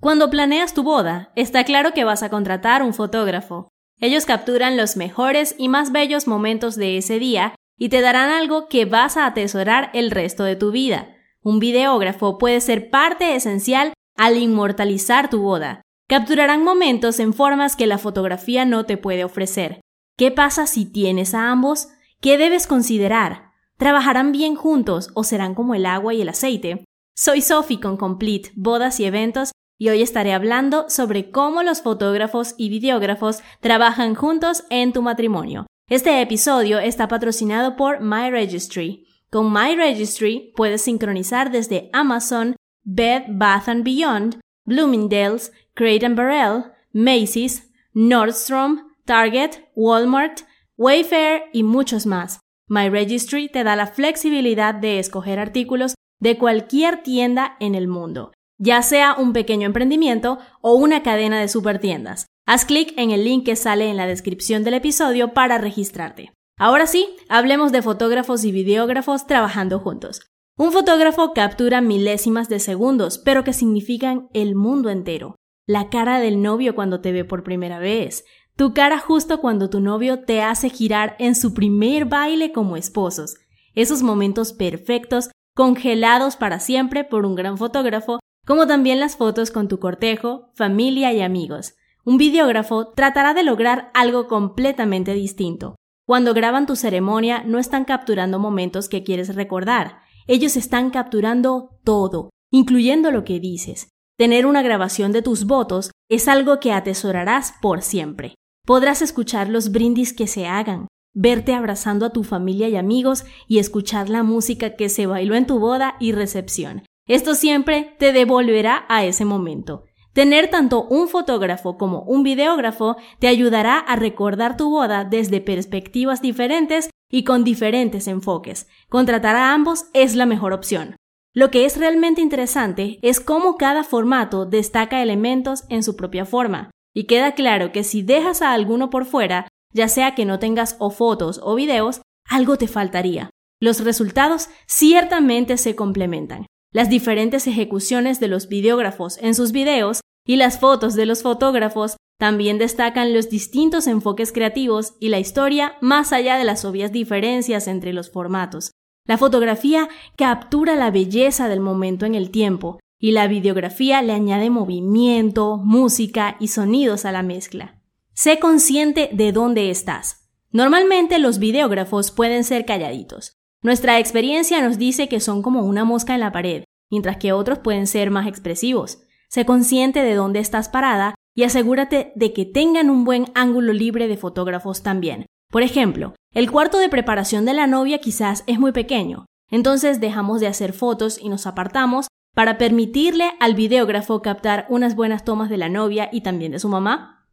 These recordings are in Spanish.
Cuando planeas tu boda, está claro que vas a contratar un fotógrafo. Ellos capturan los mejores y más bellos momentos de ese día y te darán algo que vas a atesorar el resto de tu vida. Un videógrafo puede ser parte esencial al inmortalizar tu boda. Capturarán momentos en formas que la fotografía no te puede ofrecer. ¿Qué pasa si tienes a ambos? ¿Qué debes considerar? ¿Trabajarán bien juntos o serán como el agua y el aceite? Soy Sophie con Complete Bodas y Eventos y hoy estaré hablando sobre cómo los fotógrafos y videógrafos trabajan juntos en tu matrimonio. Este episodio está patrocinado por MyRegistry. Con MyRegistry puedes sincronizar desde Amazon, Bed Bath & Beyond, Bloomingdale's, Crate & Barrel, Macy's, Nordstrom, Target, Walmart, Wayfair y muchos más. MyRegistry te da la flexibilidad de escoger artículos de cualquier tienda en el mundo, ya sea un pequeño emprendimiento o una cadena de supertiendas. Haz clic en el link que sale en la descripción del episodio para registrarte. Ahora sí, hablemos de fotógrafos y videógrafos trabajando juntos. Un fotógrafo captura milésimas de segundos, pero que significan el mundo entero. La cara del novio cuando te ve por primera vez. Tu cara justo cuando tu novio te hace girar en su primer baile como esposos. Esos momentos perfectos, congelados para siempre por un gran fotógrafo, como también las fotos con tu cortejo, familia y amigos. Un videógrafo tratará de lograr algo completamente distinto. Cuando graban tu ceremonia, no están capturando momentos que quieres recordar. Ellos están capturando todo, incluyendo lo que dices. Tener una grabación de tus votos es algo que atesorarás por siempre. Podrás escuchar los brindis que se hagan, verte abrazando a tu familia y amigos y escuchar la música que se bailó en tu boda y recepción. Esto siempre te devolverá a ese momento. Tener tanto un fotógrafo como un videógrafo te ayudará a recordar tu boda desde perspectivas diferentes y con diferentes enfoques. Contratar a ambos es la mejor opción. Lo que es realmente interesante es cómo cada formato destaca elementos en su propia forma. Y queda claro que si dejas a alguno por fuera, ya sea que no tengas o fotos o videos, algo te faltaría. Los resultados ciertamente se complementan. Las diferentes ejecuciones de los videógrafos en sus videos y las fotos de los fotógrafos también destacan los distintos enfoques creativos y la historia más allá de las obvias diferencias entre los formatos. La fotografía captura la belleza del momento en el tiempo y la videografía le añade movimiento, música y sonidos a la mezcla. Sé consciente de dónde estás. Normalmente los videógrafos pueden ser calladitos. Nuestra experiencia nos dice que son como una mosca en la pared, mientras que otros pueden ser más expresivos. Sé consciente de dónde estás parada y asegúrate de que tengan un buen ángulo libre de fotógrafos también. Por ejemplo, el cuarto de preparación de la novia quizás es muy pequeño, entonces dejamos de hacer fotos y nos apartamos para permitirle al videógrafo captar unas buenas tomas de la novia y también de su mamá.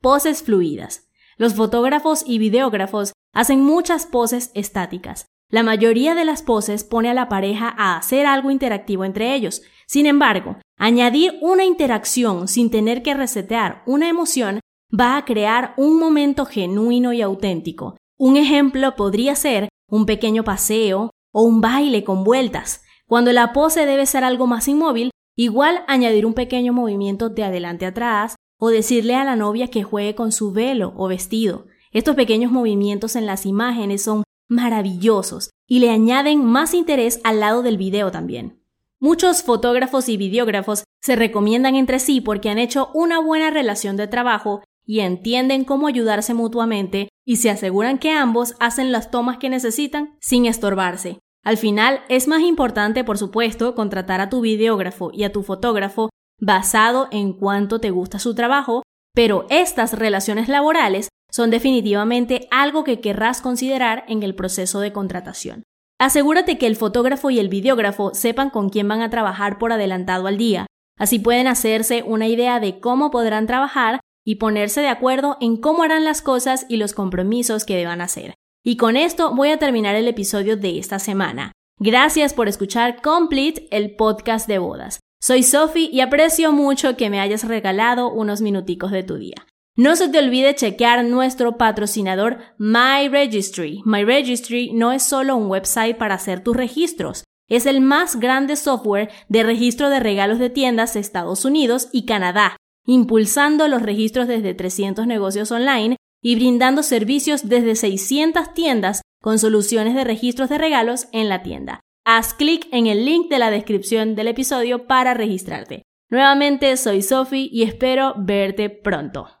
Poses fluidas. Los fotógrafos y videógrafos hacen muchas poses estáticas. La mayoría de las poses pone a la pareja a hacer algo interactivo entre ellos. Sin embargo, añadir una interacción sin tener que resetear una emoción va a crear un momento genuino y auténtico. Un ejemplo podría ser un pequeño paseo o un baile con vueltas. Cuando la pose debe ser algo más inmóvil, igual añadir un pequeño movimiento de adelante a atrás o decirle a la novia que juegue con su velo o vestido. Estos pequeños movimientos en las imágenes son maravillosos y le añaden más interés al lado del video también. Muchos fotógrafos y videógrafos se recomiendan entre sí porque han hecho una buena relación de trabajo y entienden cómo ayudarse mutuamente y se aseguran que ambos hacen las tomas que necesitan sin estorbarse. Al final, es más importante, por supuesto, contratar a tu videógrafo y a tu fotógrafo basado en cuánto te gusta su trabajo, pero estas relaciones laborales son definitivamente algo que querrás considerar en el proceso de contratación. Asegúrate que el fotógrafo y el videógrafo sepan con quién van a trabajar por adelantado al día. Así pueden hacerse una idea de cómo podrán trabajar y ponerse de acuerdo en cómo harán las cosas y los compromisos que deban hacer. Y con esto voy a terminar el episodio de esta semana. Gracias por escuchar Complete, el podcast de bodas. Soy Sophie y aprecio mucho que me hayas regalado unos minuticos de tu día. No se te olvide chequear nuestro patrocinador MyRegistry. MyRegistry no es solo un website para hacer tus registros, Es el más grande software de registro de regalos de tiendas de Estados Unidos y Canadá, impulsando los registros desde 300 negocios online y brindando servicios desde 600 tiendas con soluciones de registros de regalos en la tienda. Haz clic en el link de la descripción del episodio para registrarte. Nuevamente, soy Sophie y espero verte pronto.